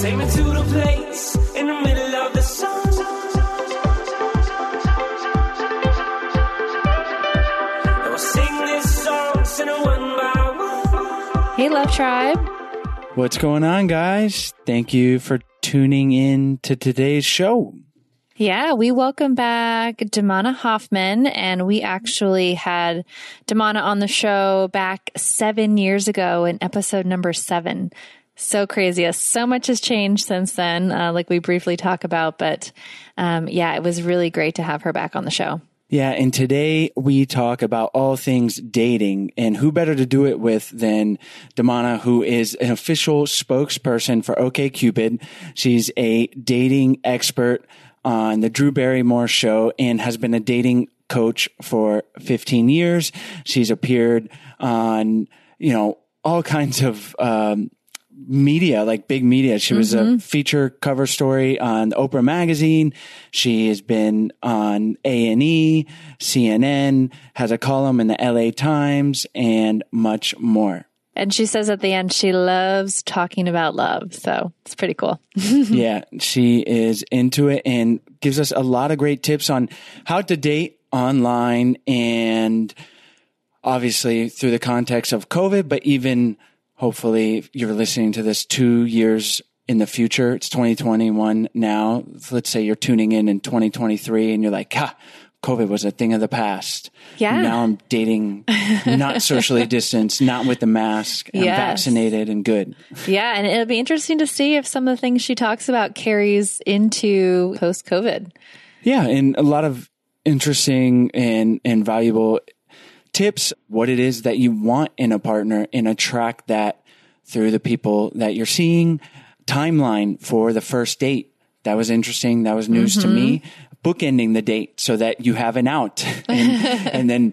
Take me to the place in the middle of the sun. I will sing this song, sing it one by one. Hey, Love Tribe. What's going on, guys? Thank you for tuning in to today's show. Yeah, we welcome back Damona Hoffman, and we actually had Damona on the show back 7 years ago in episode number 7. So crazy. So much has changed since then, like we briefly talk about. But yeah, it was really great to have her back on the show. Yeah. And today we talk about all things dating, and who better to do it with than Damona, who is an official spokesperson for OkCupid. She's a dating expert on the Drew Barrymore show and has been a dating coach for 15 years. She's appeared on, you know, all kinds of, media, like big media. She was a feature cover story on Oprah Magazine. She has been on A&E, CNN, has a column in the LA Times, and much more. And she says at the end, she loves talking about love. So it's pretty cool. Yeah, she is into it and gives us a lot of great tips on how to date online and obviously through the context of COVID, but even hopefully you're listening to this 2 years in the future. It's 2021 now. Let's say you're tuning in 2023 and you're like, ha, COVID was a thing of the past. Yeah. Now I'm dating, not socially distanced, not with the mask. Yes. I'm vaccinated and good. Yeah. And it'll be interesting to see if some of the things she talks about carries into post-COVID. Yeah. And a lot of interesting and valuable tips, what it is that you want in a partner and attract that through the people that you're seeing. Timeline for the first date. That was interesting. That was news to me. Bookending the date so that you have an out and then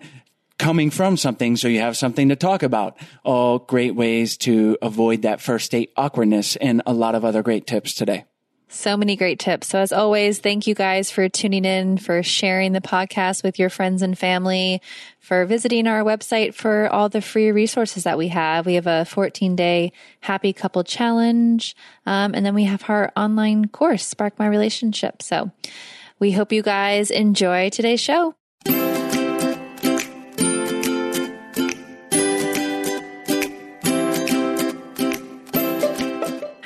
coming from something so you have something to talk about. All great ways to avoid that first date awkwardness and a lot of other great tips today. So many great tips. So as always, thank you guys for tuning in, for sharing the podcast with your friends and family, for visiting our website for all the free resources that we have. We have a 14-day happy couple challenge. And then we have our online course, Spark My Relationship. So we hope you guys enjoy today's show.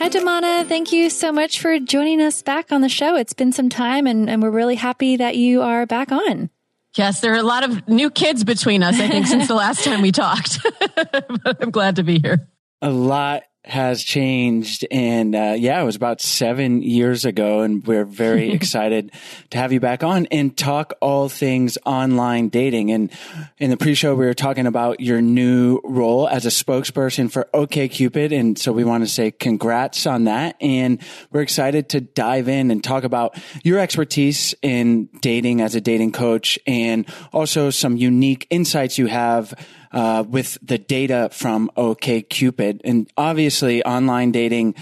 Damona, thank you so much for joining us back on the show. It's been some time and we're really happy that you are back on. Yes, there are a lot of new kids between us, I think, since the last time we talked. But I'm glad to be here. A lot has changed. And it was about 7 years ago. And we're very excited to have you back on and talk all things online dating. And in the pre-show, we were talking about your new role as a spokesperson for OkCupid. And so we want to say congrats on that. And we're excited to dive in and talk about your expertise in dating as a dating coach and also some unique insights you have with the data from OkCupid. And obviously online dating,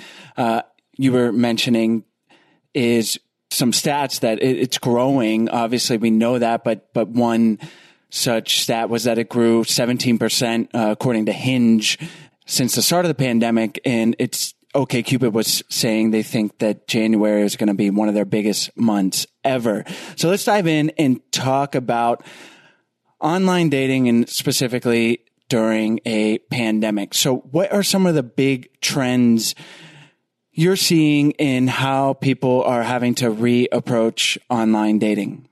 you were mentioning, is some stats that it's growing. Obviously we know that, but one such stat was that it grew 17%, according to Hinge, since the start of the pandemic. And it's OkCupid was saying they think that January is going to be one of their biggest months ever. So let's dive in and talk about online dating and specifically during a pandemic. So what are some of the big trends you're seeing in how people are having to reapproach online dating?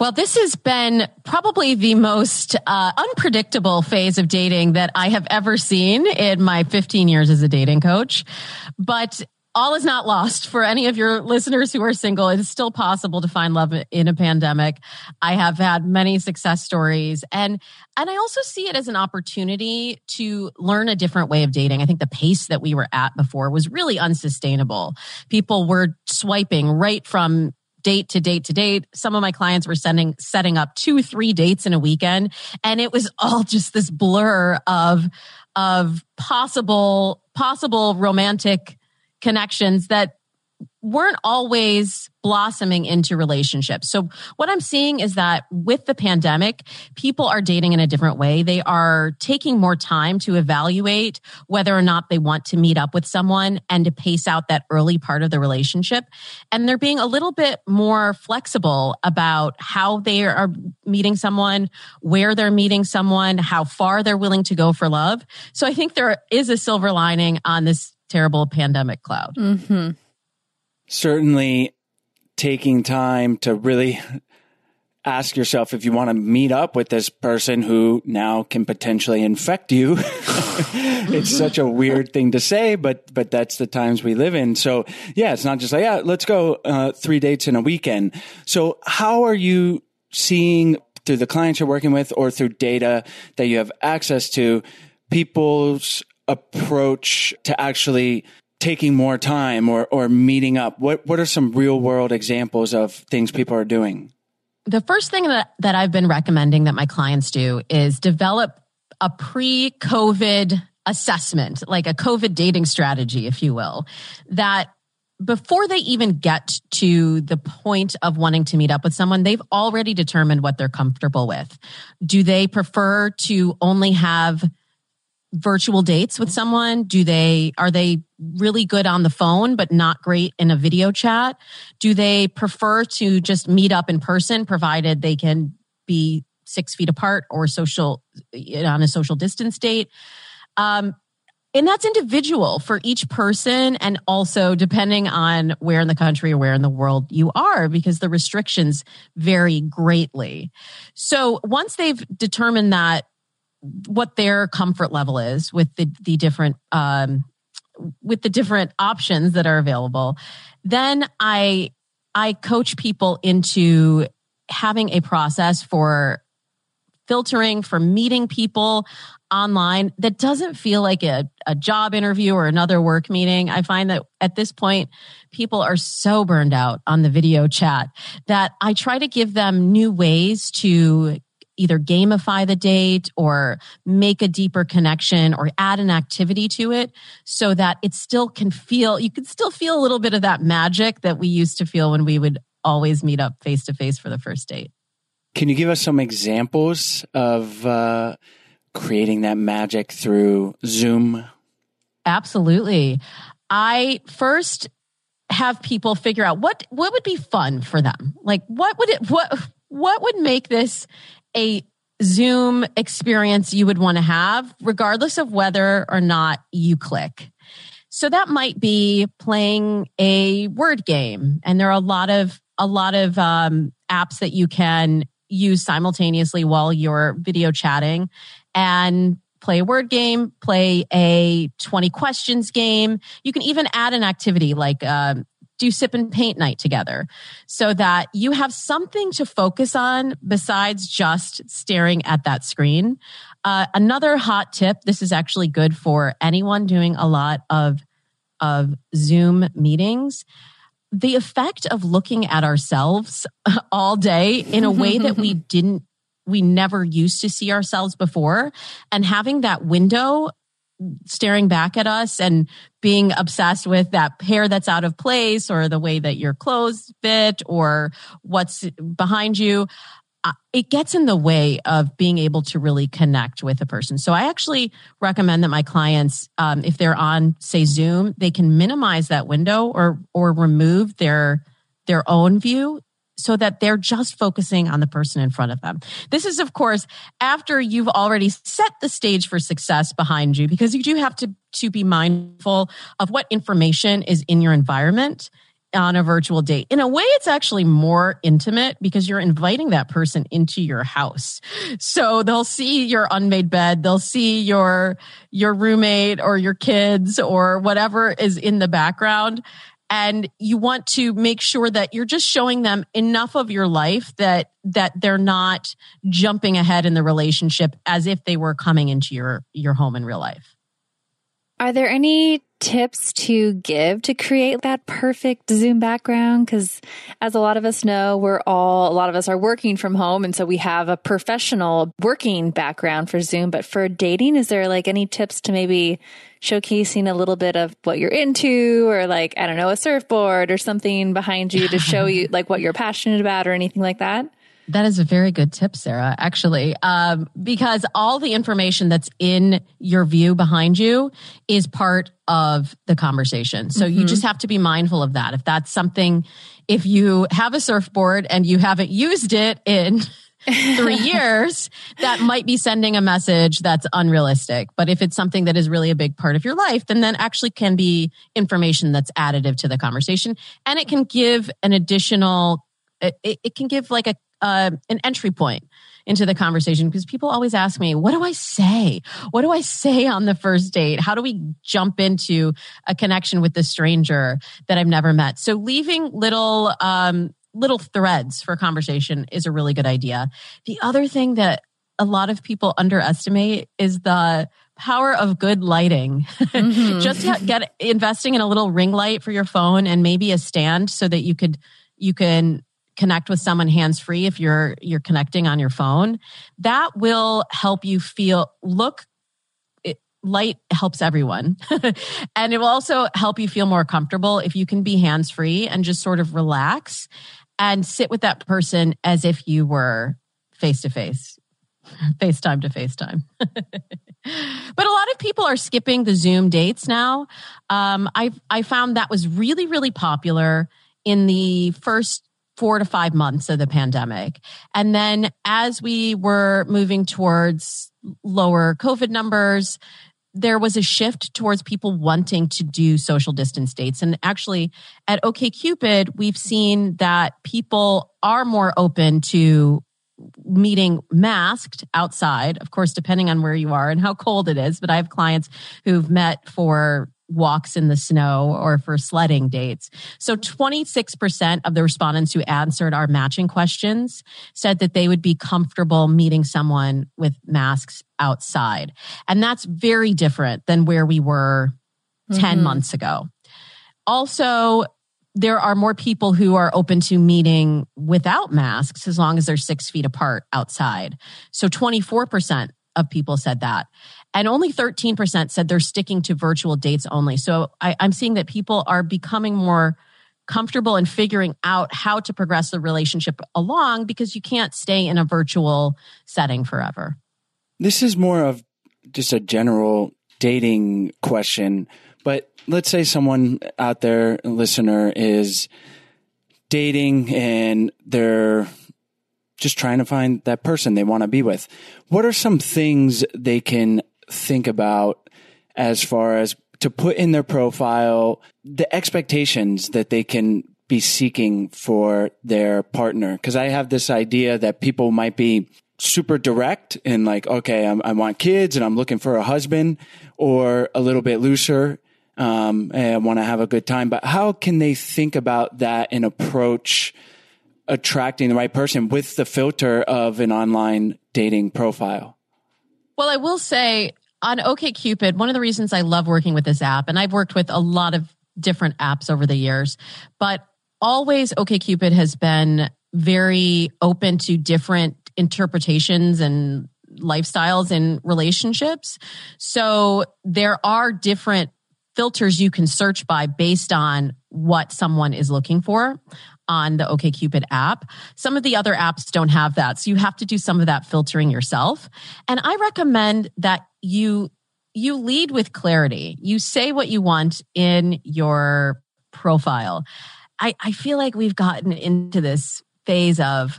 Well, this has been probably the most unpredictable phase of dating that I have ever seen in my 15 years as a dating coach. But all is not lost for any of your listeners who are single. It's still possible to find love in a pandemic. I have had many success stories. And I also see it as an opportunity to learn a different way of dating. I think the pace that we were at before was really unsustainable. People were swiping right from date to date to date. Some of my clients were setting up 2-3 dates in a weekend. And it was all just this blur of possible romantic connections that weren't always blossoming into relationships. So what I'm seeing is that with the pandemic, people are dating in a different way. They are taking more time to evaluate whether or not they want to meet up with someone and to pace out that early part of the relationship. And they're being a little bit more flexible about how they are meeting someone, where they're meeting someone, how far they're willing to go for love. So I think there is a silver lining on this terrible pandemic cloud. Mm-hmm. Certainly taking time to really ask yourself if you want to meet up with this person who now can potentially infect you. It's such a weird thing to say, but that's the times we live in. So yeah, it's not just like, yeah, let's go 3 dates in a weekend. So how are you seeing through the clients you're working with or through data that you have access to people's approach to actually taking more time or meeting up? What are some real world examples of things people are doing? The first thing that I've been recommending that my clients do is develop a pre-COVID assessment, like a COVID dating strategy, if you will, that before they even get to the point of wanting to meet up with someone, they've already determined what they're comfortable with. Do they prefer to only have virtual dates with someone? Are they really good on the phone, but not great in a video chat? Do they prefer to just meet up in person, provided they can be 6 feet apart or on a social distance date? And that's individual for each person, and also depending on where in the country or where in the world you are, because the restrictions vary greatly. So once they've determined that, what their comfort level is with the different options that are available, then I coach people into having a process for filtering, for meeting people online that doesn't feel like a job interview or another work meeting. I find that at this point, people are so burned out on the video chat that I try to give them new ways to either gamify the date or make a deeper connection or add an activity to it so that it still can feel, you can still feel a little bit of that magic that we used to feel when we would always meet up face to face for the first date. Can you give us some examples of creating that magic through Zoom? Absolutely. I first have people figure out what would be fun for them. Like what would make this a Zoom experience you would want to have, regardless of whether or not you click. So that might be playing a word game, and there are a lot of apps that you can use simultaneously while you're video chatting, and play a word game, play a 20 questions game. You can even add an activity like do sip and paint night together so that you have something to focus on besides just staring at that screen. Another hot tip, this is actually good for anyone doing a lot of Zoom meetings. The effect of looking at ourselves all day in a way that we never used to see ourselves before, and having that window staring back at us and being obsessed with that hair that's out of place or the way that your clothes fit or what's behind you, it gets in the way of being able to really connect with a person. So I actually recommend that my clients, if they're on, say, Zoom, they can minimize that window or remove their own view so that they're just focusing on the person in front of them. This is, of course, after you've already set the stage for success behind you, because you do have to be mindful of what information is in your environment on a virtual date. In a way, it's actually more intimate because you're inviting that person into your house. So they'll see your unmade bed, they'll see your roommate or your kids or whatever is in the background. And you want to make sure that you're just showing them enough of your life that they're not jumping ahead in the relationship as if they were coming into your home in real life. Are there any tips to give to create that perfect Zoom background? Because as a lot of us know, a lot of us are working from home. And so we have a professional working background for Zoom. But for dating, is there like any tips to maybe showcasing a little bit of what you're into, or like, I don't know, a surfboard or something behind you to show you like what you're passionate about or anything like that? That is a very good tip, Sarah, actually, because all the information that's in your view behind you is part of the conversation. So you just have to be mindful of that. If that's something, if you have a surfboard and you haven't used it in 3 years, that might be sending a message that's unrealistic. But if it's something that is really a big part of your life, then that actually can be information that's additive to the conversation. And it can give an entry point into the conversation, because people always ask me, what do I say? What do I say on the first date? How do we jump into a connection with the stranger that I've never met? So leaving little threads for conversation is a really good idea. The other thing that a lot of people underestimate is the power of good lighting. Just investing in a little ring light for your phone and maybe a stand so that you can connect with someone hands-free if you're connecting on your phone. That will help you light helps everyone. And it will also help you feel more comfortable if you can be hands-free and just sort of relax and sit with that person as if you were face-to-face, FaceTime to FaceTime. But a lot of people are skipping the Zoom dates now. I found that was really, really popular in the first 4 to 5 months of the pandemic. And then as we were moving towards lower COVID numbers, there was a shift towards people wanting to do social distance dates. And actually at OkCupid, we've seen that people are more open to meeting masked outside, of course, depending on where you are and how cold it is. But I have clients who've met for walks in the snow or for sledding dates. So 26% of the respondents who answered our matching questions said that they would be comfortable meeting someone with masks outside. And that's very different than where we were 10 months ago. Also, there are more people who are open to meeting without masks as long as they're 6 feet apart outside. So 24% of people said that. And only 13% said they're sticking to virtual dates only. So I'm seeing that people are becoming more comfortable in figuring out how to progress the relationship along because you can't stay in a virtual setting forever. This is more of just a general dating question. But let's say someone out there, a listener, is dating and they're just trying to find that person they want to be with. What are some things they can think about as far as to put in their profile, the expectations that they can be seeking for their partner? Because I have this idea that people might be super direct and like, okay, I want kids and I'm looking for a husband, or a little bit looser. And I want to have a good time. But how can they think about that and approach attracting the right person with the filter of an online dating profile? Well, I will say on OkCupid, one of the reasons I love working with this app, and I've worked with a lot of different apps over the years, but always OkCupid has been very open to different interpretations and lifestyles in relationships. So there are different filters you can search by based on what someone is looking for on the OkCupid app. Some of the other apps don't have that. So you have to do some of that filtering yourself. And I recommend that you lead with clarity. You say what you want in your profile. I feel like we've gotten into this phase of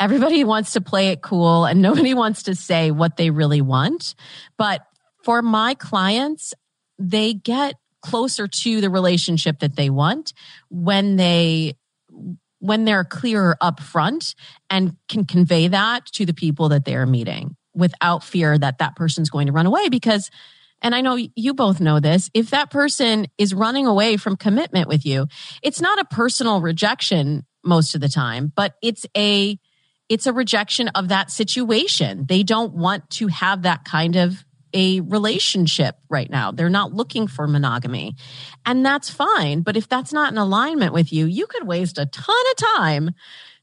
everybody wants to play it cool and nobody wants to say what they really want. But for my clients, they get closer to the relationship that they want when they're clearer up front and can convey that to the people that they are meeting without fear that that person's going to run away. Because, and I know you both know this, if that person is running away from commitment with you, it's not a personal rejection most of the time, but it's a rejection of that situation. They don't want to have that kind of a relationship right now. They're not looking for monogamy. And that's fine. But if that's not in alignment with you, you could waste a ton of time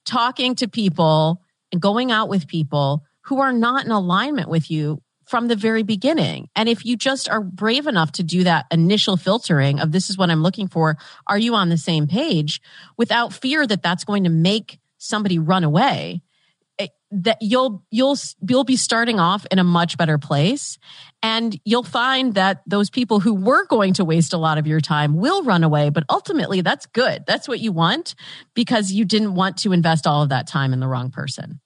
talking to people and going out with people who are not in alignment with you from the very beginning. And if you just are brave enough to do that initial filtering of this is what I'm looking for, are you on the same page, without fear that that's going to make somebody run away, that you'll be starting off in a much better place. And you'll find that those people who were going to waste a lot of your time will run away. But ultimately, that's good. That's what you want, because you didn't want to invest all of that time in the wrong person.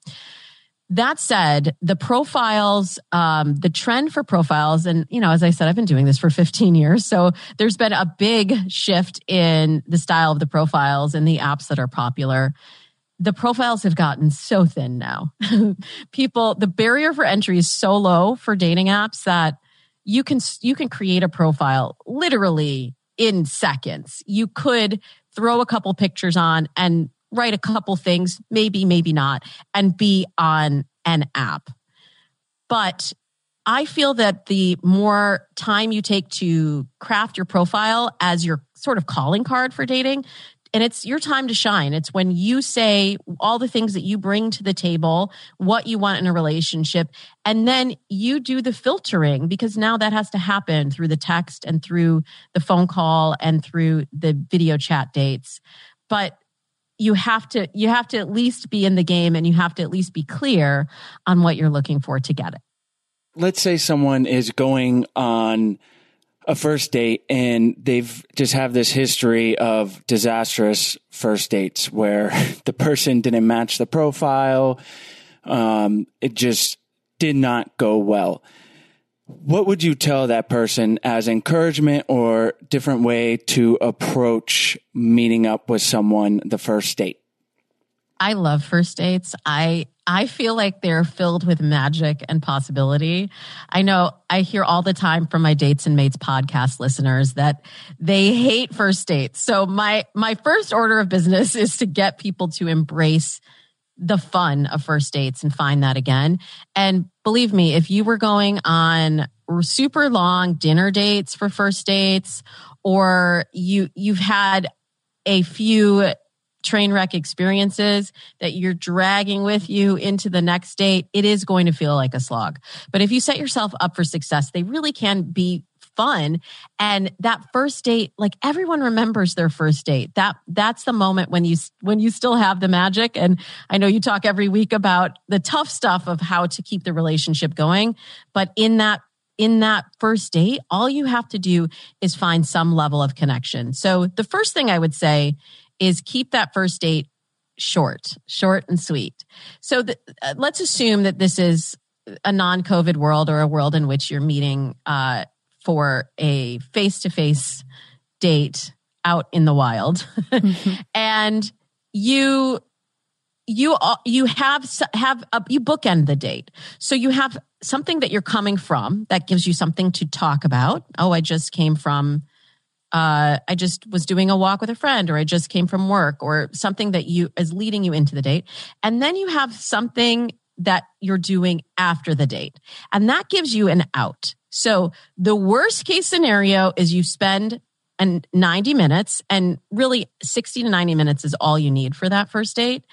That said, the profiles, the trend for profiles, and as I said, I've been doing this for 15 years. So there's been a big shift in the style of the profiles and the apps that are popular. The profiles have gotten so thin now. People, the barrier for entry is so low for dating apps that you can create a profile literally in seconds. You could throw a couple pictures on and write a couple things, maybe, maybe not, and be on an app. But I feel that the more time you take to craft your profile as your sort of calling card for dating, and it's your time to shine. It's when you say all the things that you bring to the table, what you want in a relationship, and then you do the filtering, because now that has to happen through the text and through the phone call and through the video chat dates. But you have to at least be in the game, and you have to at least be clear on what you're looking for to get it. let's say someone is going on a first date and they've just have this history of disastrous first dates where the person didn't match the profile. It just did not go well. What would you tell that person as encouragement or different way to approach meeting up with someone the first date? I love first dates. I feel like they're filled with magic and possibility. I know I hear all the time from my Dates and Mates podcast listeners that they hate first dates. So my first order of business is to get people to embrace the fun of first dates and find that again. And believe me, if you were going on super long dinner dates for first dates, or you've had a few train wreck experiences that you're dragging with you into the next date, it is going to feel like a slog. But if you set yourself up for success, they really can be fun. And that first date, like, everyone remembers their first date. That's the moment when you still have the magic. And I know you talk every week about the tough stuff of how to keep the relationship going, but in that first date, all you have to do is find some level of connection. So the first thing I would say is keep that first date short and sweet. So let's assume that this is a non-COVID world or a world in which you're meeting for a face-to-face date out in the wild. Mm-hmm. And you bookend the date. So you have something that you're coming from that gives you something to talk about. Oh, I just came from I just was doing a walk with a friend, or I just came from work, or something that is leading you into the date. And then you have something that you're doing after the date. And that gives you an out. So the worst case scenario is you spend 90 minutes, and really 60 to 90 minutes is all you need for that first date.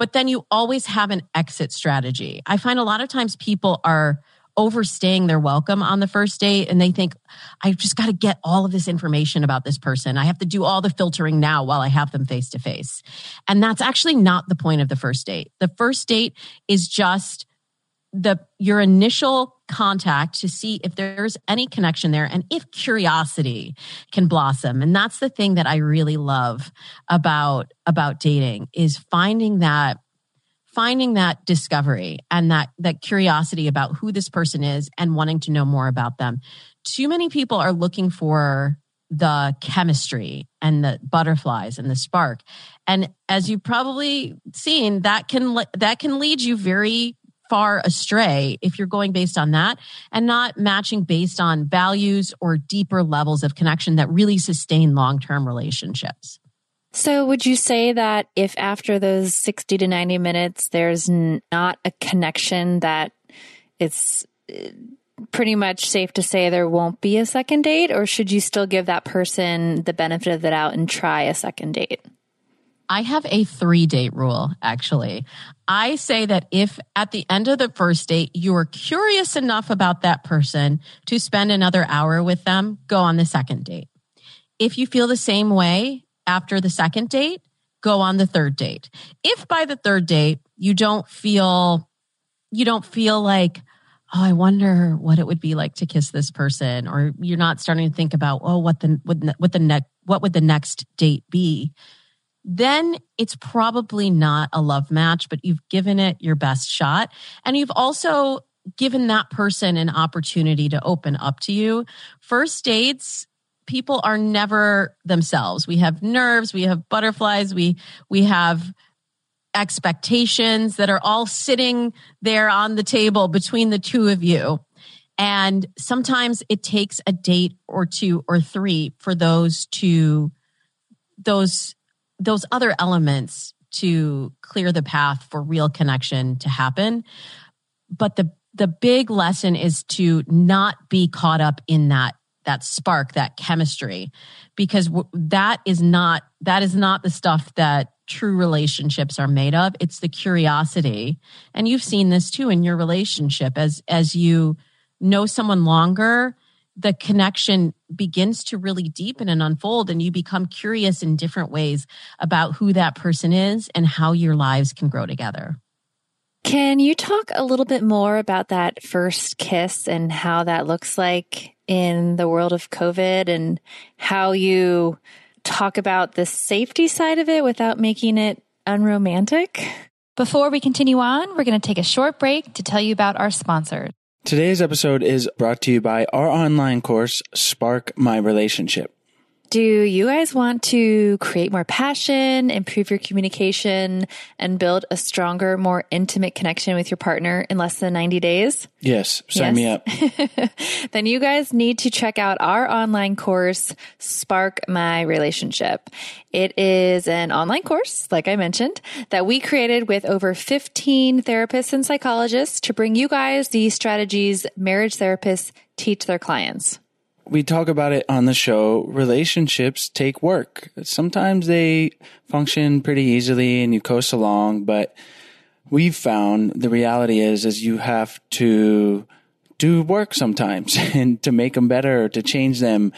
But then you always have an exit strategy. I find a lot of times people are overstaying their welcome on the first date, and they think, I've just got to get all of this information about this person. I have to do all the filtering now while I have them face to face. And that's actually not the point of the first date. The first date is just your initial contact to see if there's any connection there and if curiosity can blossom. And that's the thing that I really love about dating, is finding that discovery and that curiosity about who this person is and wanting to know more about them. Too many people are looking for the chemistry and the butterflies and the spark. And as you've probably seen, that can lead you very far astray if you're going based on that and not matching based on values or deeper levels of connection that really sustain long-term relationships. So would you say that if after those 60 to 90 minutes, there's not a connection, that it's pretty much safe to say there won't be a second date? Or should you still give that person the benefit of the doubt and try a second date? I have a 3-date rule, actually. I say that if at the end of the first date, you're curious enough about that person to spend another hour with them, go on the second date. If you feel the same way after the second date, go on the third date. If by the third date you don't feel like, oh, I wonder what it would be like to kiss this person, or you're not starting to think about, oh, what would the next date be? Then it's probably not a love match, but you've given it your best shot, and you've also given that person an opportunity to open up to you. First dates, people are never themselves. We have nerves, we have butterflies, we have expectations that are all sitting there on the table between the two of you. And sometimes it takes a date or two or three for those other elements to clear the path for real connection to happen. But the big lesson is to not be caught up in that spark, that chemistry, because that is not the stuff that true relationships are made of. It's the curiosity. And you've seen this too in your relationship. As you know someone longer, the connection begins to really deepen and unfold, and you become curious in different ways about who that person is and how your lives can grow together. Can you talk a little bit more about that first kiss and how that looks like in the world of COVID and how you talk about the safety side of it without making it unromantic? Before we continue on, we're going to take a short break to tell you about our sponsors. Today's episode is brought to you by our online course, Spark My Relationship. Do you guys want to create more passion, improve your communication, and build a stronger, more intimate connection with your partner in less than 90 days? Yes. Sign me up. Then you guys need to check out our online course, Spark My Relationship. It is an online course, like I mentioned, that we created with over 15 therapists and psychologists to bring you guys the strategies marriage therapists teach their clients. We talk about it on the show. Relationships take work. Sometimes they function pretty easily and you coast along, but we've found the reality is you have to do work sometimes and to make them better, to change them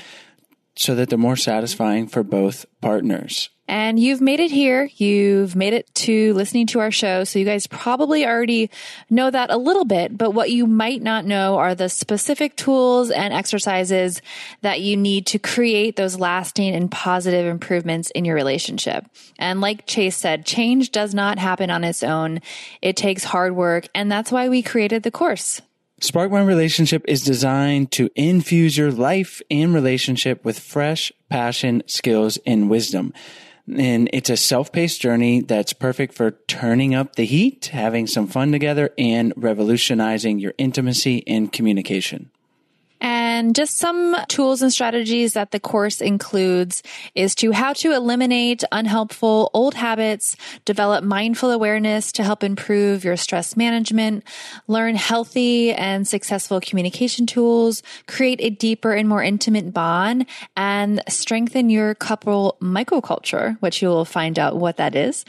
so that they're more satisfying for both partners. And you've made it here. You've made it to listening to our show. So you guys probably already know that a little bit, but what you might not know are the specific tools and exercises that you need to create those lasting and positive improvements in your relationship. And like Chase said, change does not happen on its own. It takes hard work. And that's why we created the course. Spark My Relationship is designed to infuse your life and relationship with fresh passion, skills, and wisdom. And it's a self-paced journey that's perfect for turning up the heat, having some fun together, and revolutionizing your intimacy and communication. And just some tools and strategies that the course includes is to how to eliminate unhelpful old habits, develop mindful awareness to help improve your stress management, learn healthy and successful communication tools, create a deeper and more intimate bond, and strengthen your couple microculture, which you will find out what that is.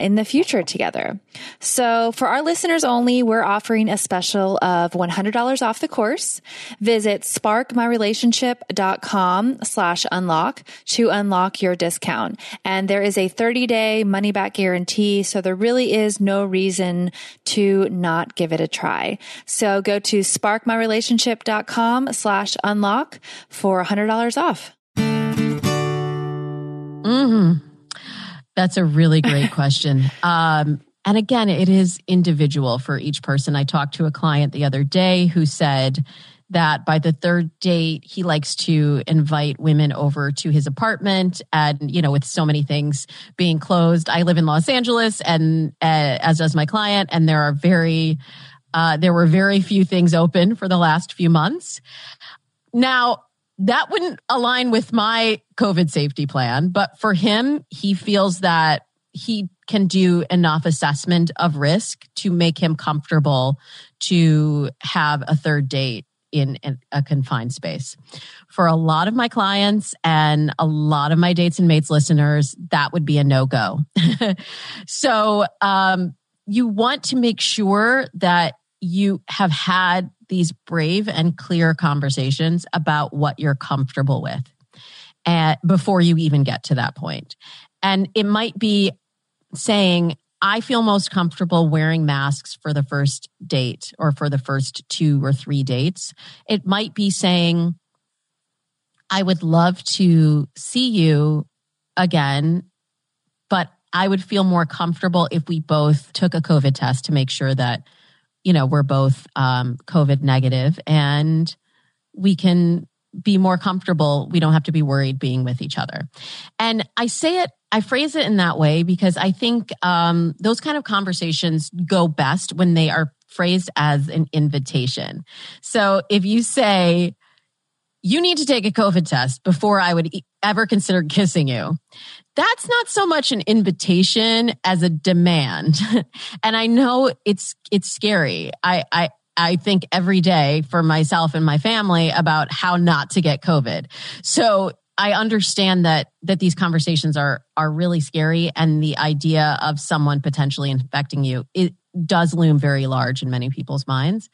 In the future together. So for our listeners only, we're offering a special of $100 off the course. Visit sparkmyrelationship.com/unlock to unlock your discount. And there is a 30-day money-back guarantee, so there really is no reason to not give it a try. So go to sparkmyrelationship.com/unlock for $100 off. Mm-hmm. That's a really great question. And again, it is individual for each person. I talked to a client the other day who said that by the third date, he likes to invite women over to his apartment. And, you know, with so many things being closed, I live in Los Angeles and as does my client. And there are there were very few things open for the last few months. Now, that wouldn't align with my COVID safety plan, but for him, he feels that he can do enough assessment of risk to make him comfortable to have a third date in a confined space. For a lot of my clients and a lot of my Dates and Mates listeners, that would be a no-go. So you want to make sure that you have had these brave and clear conversations about what you're comfortable with before you even get to that point. And it might be saying, I feel most comfortable wearing masks for the first date or for the first 2 or 3 dates. It might be saying, I would love to see you again, but I would feel more comfortable if we both took a COVID test to make sure that we're both COVID negative and we can be more comfortable. We don't have to be worried being with each other. And I phrase it in that way because I think those kind of conversations go best when they are phrased as an invitation. So if you say, you need to take a COVID test before I would ever consider kissing you, that's not so much an invitation as a demand. And I know it's scary. I think every day for myself and my family about how not to get COVID. So I understand that these conversations are really scary, and the idea of someone potentially infecting you, it does loom very large in many people's minds.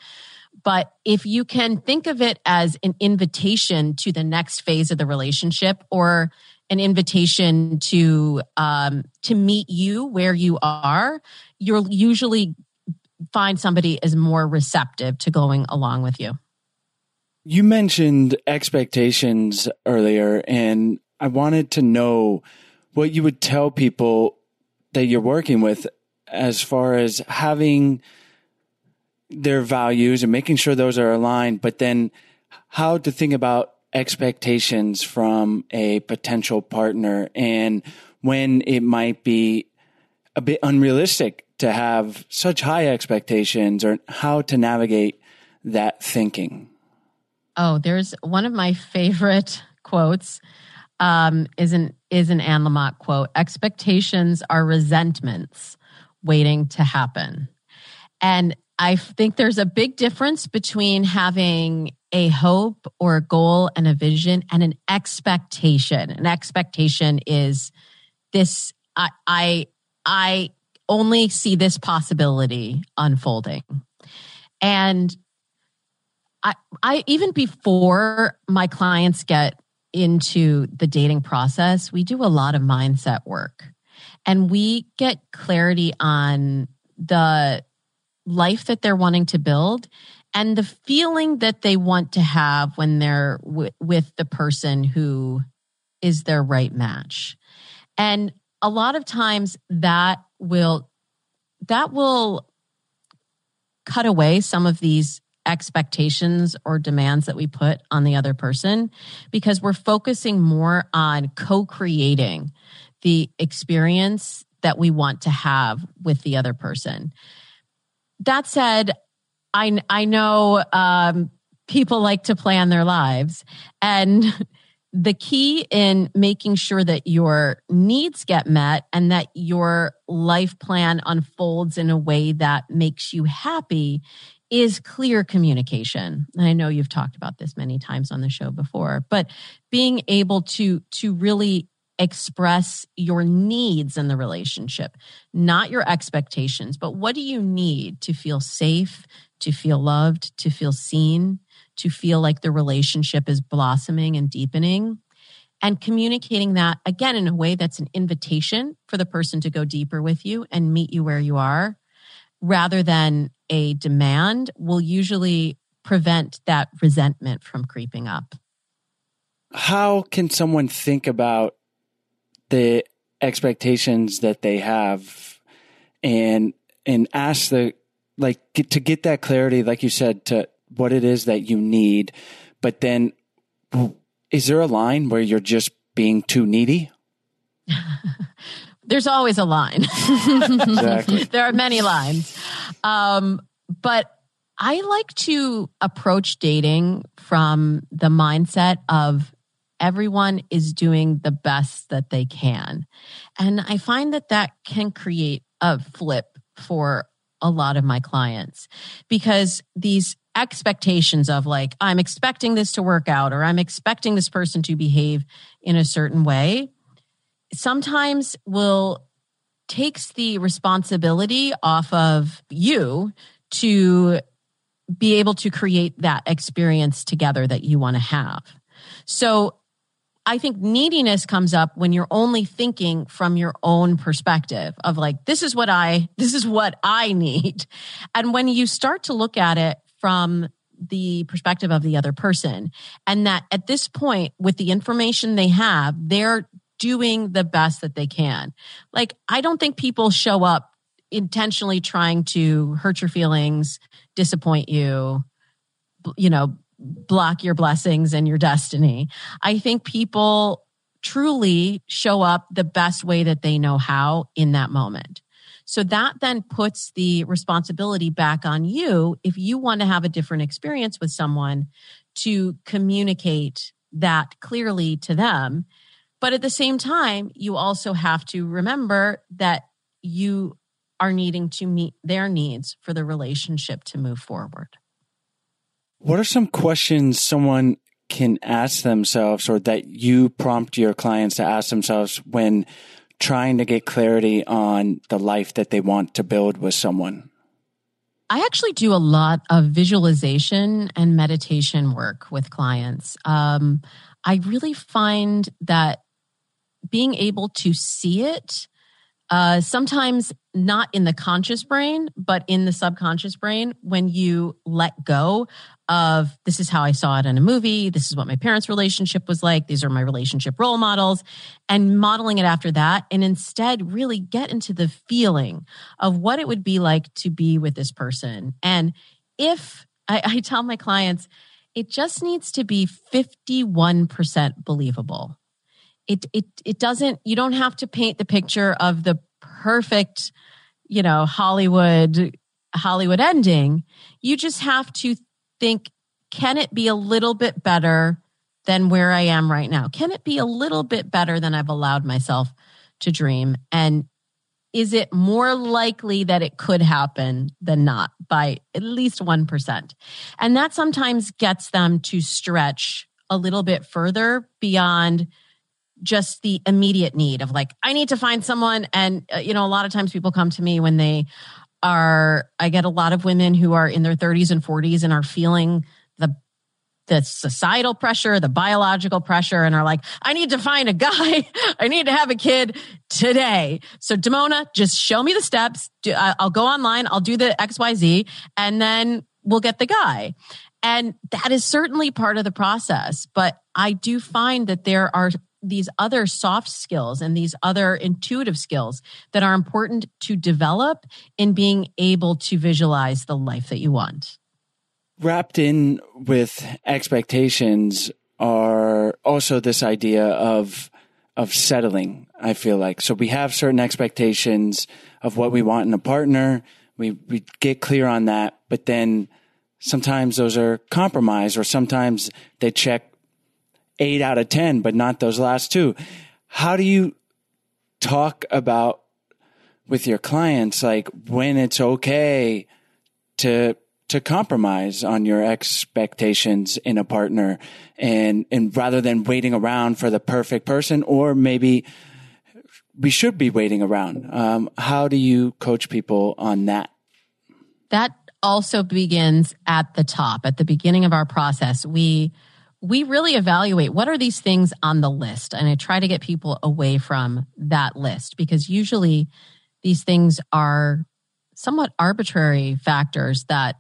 But if you can think of it as an invitation to the next phase of the relationship, or an invitation to meet you where you are, you're usually find somebody is more receptive to going along with you. You mentioned expectations earlier, and I wanted to know what you would tell people that you're working with as far as having their values and making sure those are aligned, but then how to think about expectations from a potential partner and when it might be a bit unrealistic to have such high expectations, or how to navigate that thinking. Oh, there's one of my favorite quotes is an Anne Lamott quote. Expectations are resentments waiting to happen. And I think there's a big difference between having a hope or a goal and a vision and an expectation. An expectation is this, I only see this possibility unfolding. And I even before my clients get into the dating process, we do a lot of mindset work, and we get clarity on the life that they're wanting to build and the feeling that they want to have when they're with the person who is their right match. And a lot of times that will cut away some of these expectations or demands that we put on the other person, because we're focusing more on co-creating the experience that we want to have with the other person. That said, I know people like to plan their lives, and the key in making sure that your needs get met and that your life plan unfolds in a way that makes you happy is clear communication. And I know you've talked about this many times on the show before, but being able to really express your needs in the relationship, not your expectations, but what do you need to feel safe, to feel loved, to feel seen, to feel like the relationship is blossoming and deepening, and communicating that again in a way that's an invitation for the person to go deeper with you and meet you where you are, rather than a demand, will usually prevent that resentment from creeping up. How can someone think about the expectations that they have and ask to get that clarity, like you said, to what it is that you need, but then is there a line where you're just being too needy? There's always a line. Exactly. There are many lines. But I like to approach dating from the mindset of everyone is doing the best that they can. And I find that can create a flip for a lot of my clients, because these expectations of like, I'm expecting this to work out, or I'm expecting this person to behave in a certain way, sometimes takes the responsibility off of you to be able to create that experience together that you want to have. So I think neediness comes up when you're only thinking from your own perspective of like, this is what I need. And when you start to look at it from the perspective of the other person, and that at this point, with the information they have, they're doing the best that they can. Like, I don't think people show up intentionally trying to hurt your feelings, disappoint you, block your blessings and your destiny. I think people truly show up the best way that they know how in that moment. So that then puts the responsibility back on you, if you want to have a different experience with someone, to communicate that clearly to them. But at the same time, you also have to remember that you are needing to meet their needs for the relationship to move forward. What are some questions someone can ask themselves, or that you prompt your clients to ask themselves when trying to get clarity on the life that they want to build with someone? I actually do a lot of visualization and meditation work with clients. I really find that being able to see it, sometimes not in the conscious brain, but in the subconscious brain, when you let go of, this is how I saw it in a movie, this is what my parents' relationship was like, these are my relationship role models, and modeling it after that, and instead really get into the feeling of what it would be like to be with this person. And if I tell my clients, it just needs to be 51% believable. It doesn't, you don't have to paint the picture of the perfect, you know, Hollywood ending. You just have to think, can it be a little bit better than where I am right now? Can it be a little bit better than I've allowed myself to dream? And is it more likely that it could happen than not by at least 1%? And that sometimes gets them to stretch a little bit further beyond just the immediate need of like, I need to find someone. And, you know, a lot of times people come to me when they are, I get a lot of women who are in their 30s and 40s and are feeling the societal pressure, the biological pressure, and are like, I need to find a guy. I need to have a kid today. So Damona, just show me the steps. I'll go online. I'll do the XYZ and then we'll get the guy. And that is certainly part of the process. But I do find that there are these other soft skills and these other intuitive skills that are important to develop in being able to visualize the life that you want. Wrapped in with expectations are also this idea of settling, I feel like. So we have certain expectations of what we want in a partner. We get clear on that, but then sometimes those are compromised, or sometimes they check 8 out of 10, but not those last two. How do you talk about with your clients, like when it's okay to compromise on your expectations in a partner, and rather than waiting around for the perfect person, or maybe we should be waiting around? How do you coach people on that? That also begins at the top, at the beginning of our process. We really evaluate what are these things on the list. And I try to get people away from that list, because usually these things are somewhat arbitrary factors that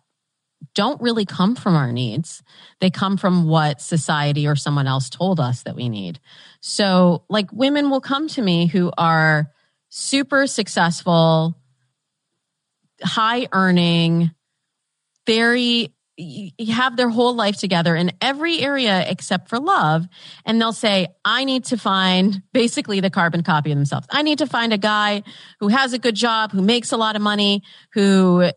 don't really come from our needs. They come from what society or someone else told us that we need. So like women will come to me who are super successful, high earning, very... you have their whole life together in every area except for love. And they'll say, I need to find basically the carbon copy of themselves. I need to find a guy who has a good job, who makes a lot of money, who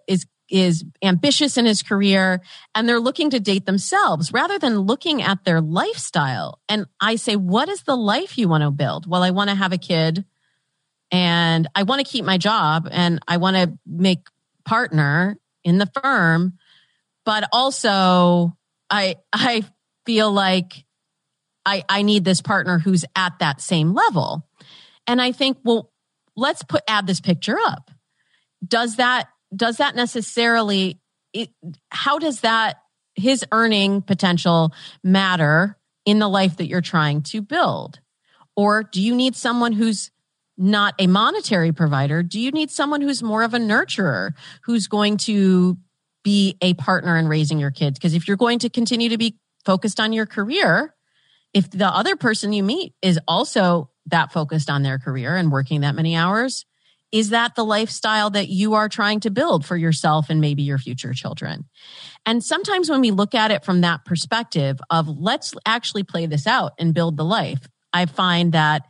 is ambitious in his career. And they're looking to date themselves rather than looking at their lifestyle. And I say, what is the life you want to build? Well, I want to have a kid, and I want to keep my job, and I want to make partner in the firm. But also, I feel like I need this partner who's at that same level. And I think, well, let's add this picture up. Does that necessarily, how does that, his earning potential matter in the life that you're trying to build? Or do you need someone who's not a monetary provider? Do you need someone who's more of a nurturer, who's going to be a partner in raising your kids? Because if you're going to continue to be focused on your career, if the other person you meet is also that focused on their career and working that many hours, is that the lifestyle that you are trying to build for yourself and maybe your future children? And sometimes when we look at it from that perspective of let's actually play this out and build the life, I find that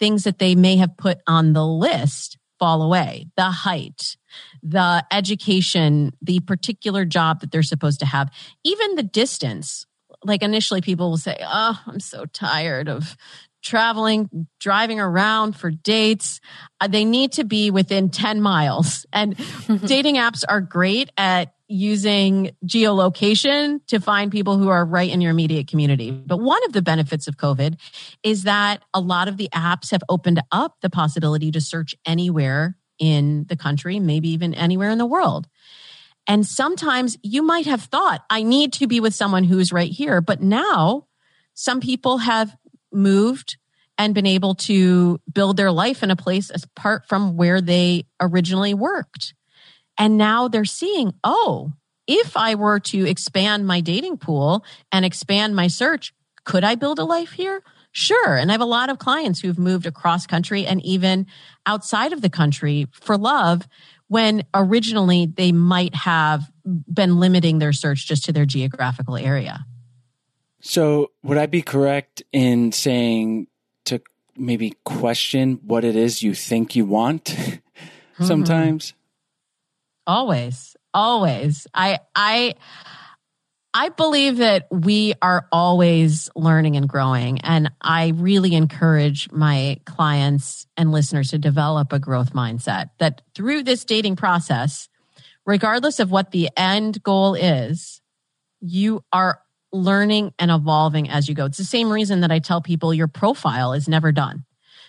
things that they may have put on the list fall away. The height, the education, the particular job that they're supposed to have, even the distance. Like initially people will say, oh, I'm so tired of traveling, driving around for dates. They need to be within 10 miles. And dating apps are great at using geolocation to find people who are right in your immediate community. But one of the benefits of COVID is that a lot of the apps have opened up the possibility to search anywhere in the country, maybe even anywhere in the world. And sometimes you might have thought, I need to be with someone who's right here. But now some people have moved and been able to build their life in a place apart from where they originally worked. And now they're seeing, oh, if I were to expand my dating pool and expand my search, could I build a life here? Sure. And I have a lot of clients who've moved across country and even outside of the country for love when originally they might have been limiting their search just to their geographical area. So would I be correct in saying to maybe question what it is you think you want sometimes? Always, always. I believe that we are always learning and growing. And I really encourage my clients and listeners to develop a growth mindset that through this dating process, regardless of what the end goal is, you are learning and evolving as you go. It's the same reason that I tell people your profile is never done.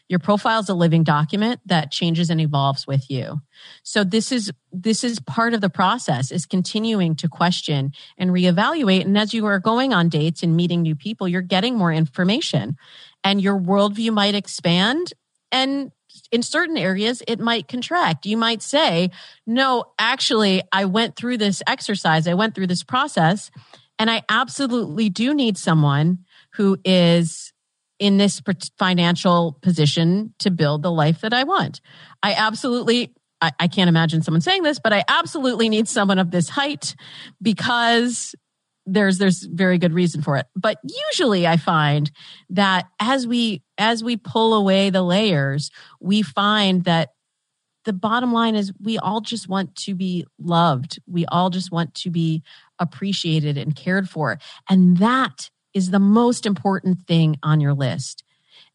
Your profile is a living document that changes and evolves with you. So this is part of the process, is continuing to question and reevaluate. And as you are going on dates and meeting new people, you're getting more information and your worldview might expand. And in certain areas, it might contract. You might say, no, actually, I went through this exercise. I went through this process and I absolutely do need someone who is in this financial position to build the life that I want. I can't imagine someone saying this, but I absolutely need someone of this height because there's very good reason for it. But usually I find that as we pull away the layers, we find that the bottom line is we all just want to be loved. We all just want to be appreciated and cared for. And that is the most important thing on your list.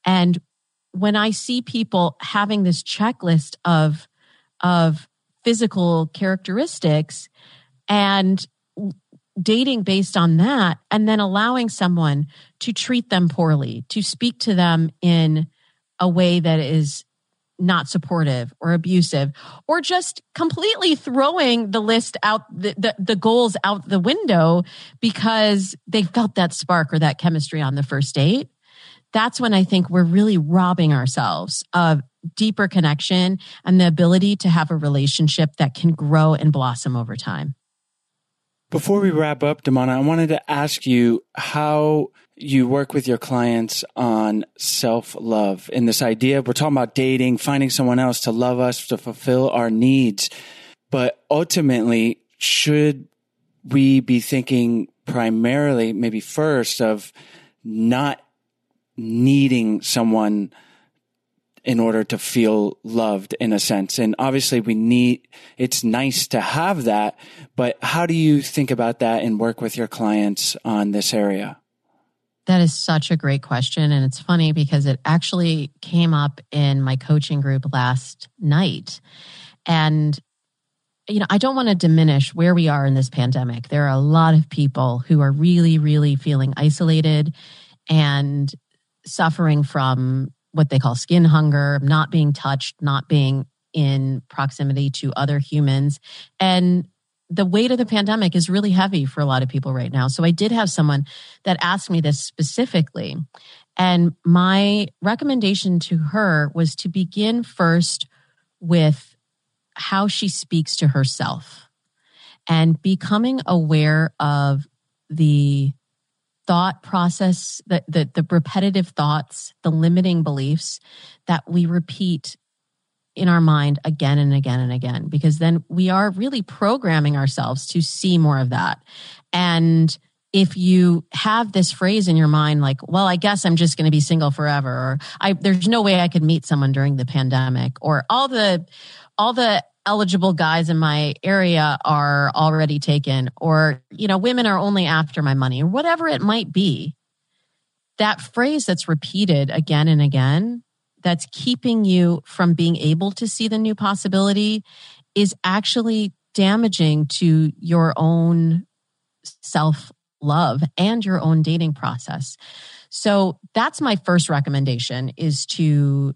And when I see people having this checklist of physical characteristics and dating based on that, and then allowing someone to treat them poorly, to speak to them in a way that is not supportive or abusive, or just completely throwing the list out, the goals out the window because they felt that spark or that chemistry on the first date, that's when I think we're really robbing ourselves of deeper connection and the ability to have a relationship that can grow and blossom over time. Before we wrap up, Damona, I wanted to ask you how you work with your clients on self-love and this idea. We're talking about dating, finding someone else to love us, to fulfill our needs. But ultimately, should we be thinking primarily, maybe first, of not needing someone in order to feel loved in a sense? And obviously it's nice to have that, but how do you think about that and work with your clients on this area? That is such a great question. And it's funny because it actually came up in my coaching group last night. And, I don't want to diminish where we are in this pandemic. There are a lot of people who are really, really feeling isolated and suffering from what they call skin hunger, not being touched, not being in proximity to other humans. And the weight of the pandemic is really heavy for a lot of people right now. So I did have someone that asked me this specifically. And my recommendation to her was to begin first with how she speaks to herself and becoming aware of the thought process, the repetitive thoughts, the limiting beliefs that we repeat in our mind again and again and again, because then we are really programming ourselves to see more of that. And if you have this phrase in your mind, like, well, I guess I'm just going to be single forever, or there's no way I could meet someone during the pandemic, or all the eligible guys in my area are already taken, or, women are only after my money, or whatever it might be, that phrase that's repeated again and again, that's keeping you from being able to see the new possibility, is actually damaging to your own self-love and your own dating process. So that's my first recommendation, is to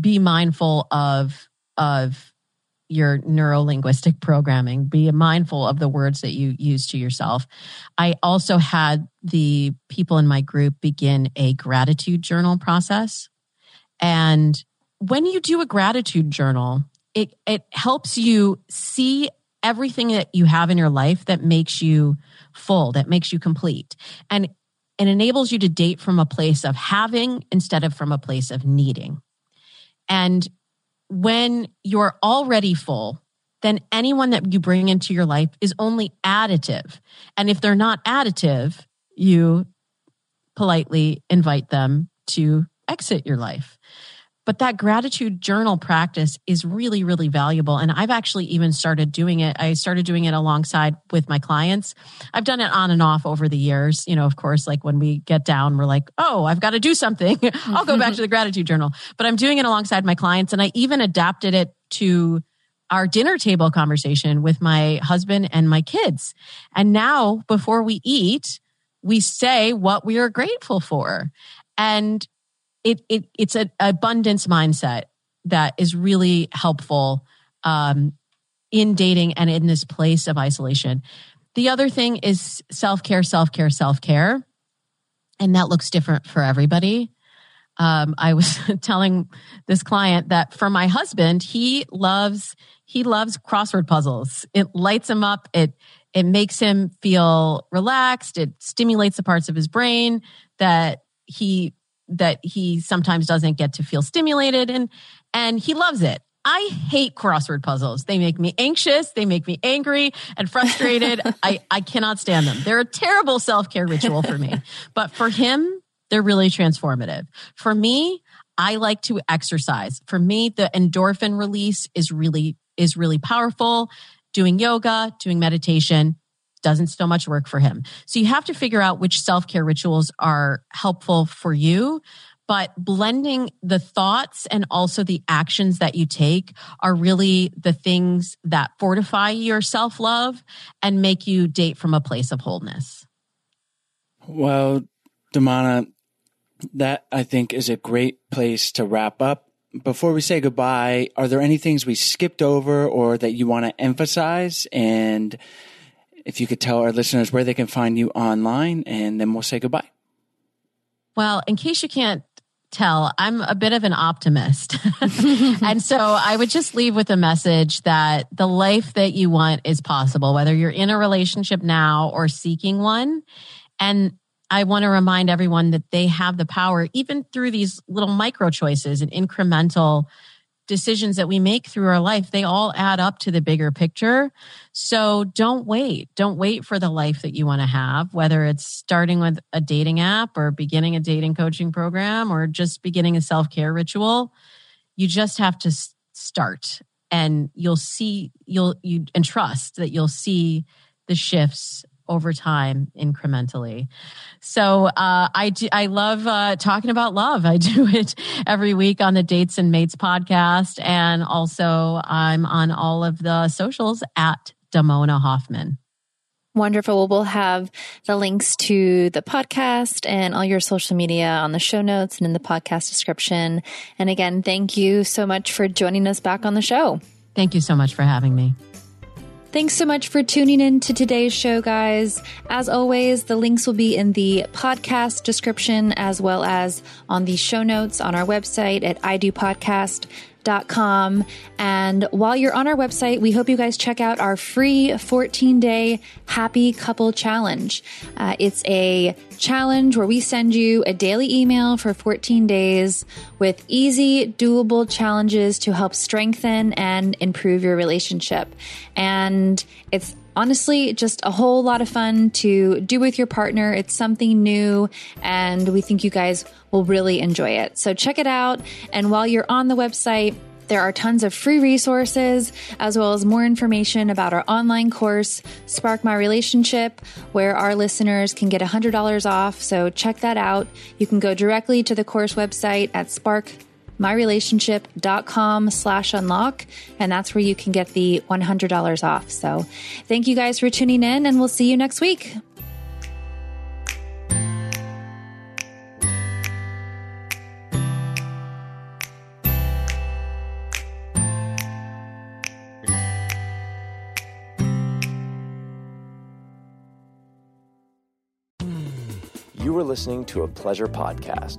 be mindful of your neuro-linguistic programming. Be mindful of the words that you use to yourself. I also had the people in my group begin a gratitude journal process. And when you do a gratitude journal, it helps you see everything that you have in your life that makes you full, that makes you complete. And it enables you to date from a place of having instead of from a place of needing. And when you're already full, then anyone that you bring into your life is only additive. And if they're not additive, you politely invite them to exit your life. But that gratitude journal practice is really, really valuable. And I've actually even started doing it. I started doing it alongside with my clients. I've done it on and off over the years. You know, of course, like when we get down, we're like, oh, I've got to do something. I'll go back to the gratitude journal. But I'm doing it alongside my clients. And I even adapted it to our dinner table conversation with my husband and my kids. And now before we eat, we say what we are grateful for. And It's an abundance mindset that is really helpful in dating and in this place of isolation. The other thing is self-care, self-care, self-care. And that looks different for everybody. I was telling this client that for my husband, he loves crossword puzzles. It lights him up. It makes him feel relaxed. It stimulates the parts of his brain that he sometimes doesn't get to feel stimulated, and he loves it. I hate crossword puzzles. They make me anxious. They make me angry and frustrated. I cannot stand them. They're a terrible self-care ritual for me. But for him, they're really transformative. For me, I like to exercise. For me, the endorphin release is really powerful. Doing yoga, doing meditation doesn't so much work for him. So you have to figure out which self-care rituals are helpful for you, but blending the thoughts and also the actions that you take are really the things that fortify your self-love and make you date from a place of wholeness. Well, Damona, that I think is a great place to wrap up. Before we say goodbye, are there any things we skipped over or that you want to emphasize? And if you could tell our listeners where they can find you online, and then we'll say goodbye. Well, in case you can't tell, I'm a bit of an optimist. And so I would just leave with a message that the life that you want is possible, whether you're in a relationship now or seeking one. And I want to remind everyone that they have the power, even through these little micro choices and incremental decisions that we make through our life, they all add up to the bigger picture. So don't wait. Don't wait for the life that you want to have, whether it's starting with a dating app or beginning a dating coaching program or just beginning a self-care ritual. You just have to start, and you'll see and trust that you'll see the shifts over time, incrementally. So I love talking about love. I do it every week on the Dates and Mates podcast. And also I'm on all of the socials at Damona Hoffman. Wonderful. Well, we'll have the links to the podcast and all your social media on the show notes and in the podcast description. And again, thank you so much for joining us back on the show. Thank you so much for having me. Thanks so much for tuning in to today's show, guys. As always, the links will be in the podcast description as well as on the show notes on our website at idopodcast.com. And while you're on our website, we hope you guys check out our free 14-day Happy Couple Challenge. It's a challenge where we send you a daily email for 14 days with easy, doable challenges to help strengthen and improve your relationship. And it's honestly just a whole lot of fun to do with your partner. It's something new, and we think you guys will really enjoy it. So check it out. And while you're on the website, there are tons of free resources as well as more information about our online course, Spark My Relationship, where our listeners can get $100 off. So check that out. You can go directly to the course website at sparkmyrelationship.com/unlock. And that's where you can get the $100 off. So thank you guys for tuning in, and we'll see you next week. You were listening to a Pleasure Podcast.